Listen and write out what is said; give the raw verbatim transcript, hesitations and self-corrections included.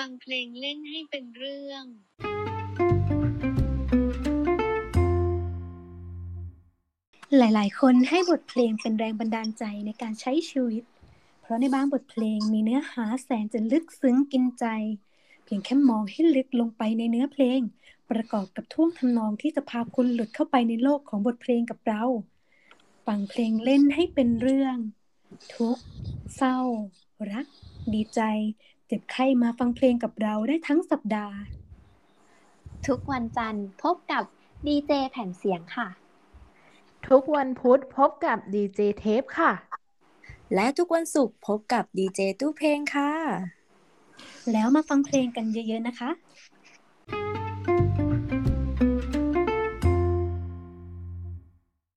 ฟังเพลงเล่นให้เป็นเรื่องหลายๆคนให้บทเพลงเป็นแรงบันดาลใจในการใช้ชีวิตเพราะในบางบทเพลงมีเนื้อหาแสนจะลึกซึ้งกินใจเพียงแค่มองให้ลึกลงไปในเนื้อเพลงประกอบกับท่วงทำนองที่จะพาคุณหลุดเข้าไปในโลกของบทเพลงกับเราฟังเพลงเล่นให้เป็นเรื่องทุกข์เศร้ารักดีใจเจ็บไข้มาฟังเพลงกับเราได้ทั้งสัปดาห์ทุกวันจันทร์พบกับดีเจแผ่นเสียงค่ะทุกวันพุธพบกับดีเจเทปค่ะและทุกวันศุกร์พบกับดีเจตู้เพลงค่ะแล้วมาฟังเพลงกันเยอะๆนะคะ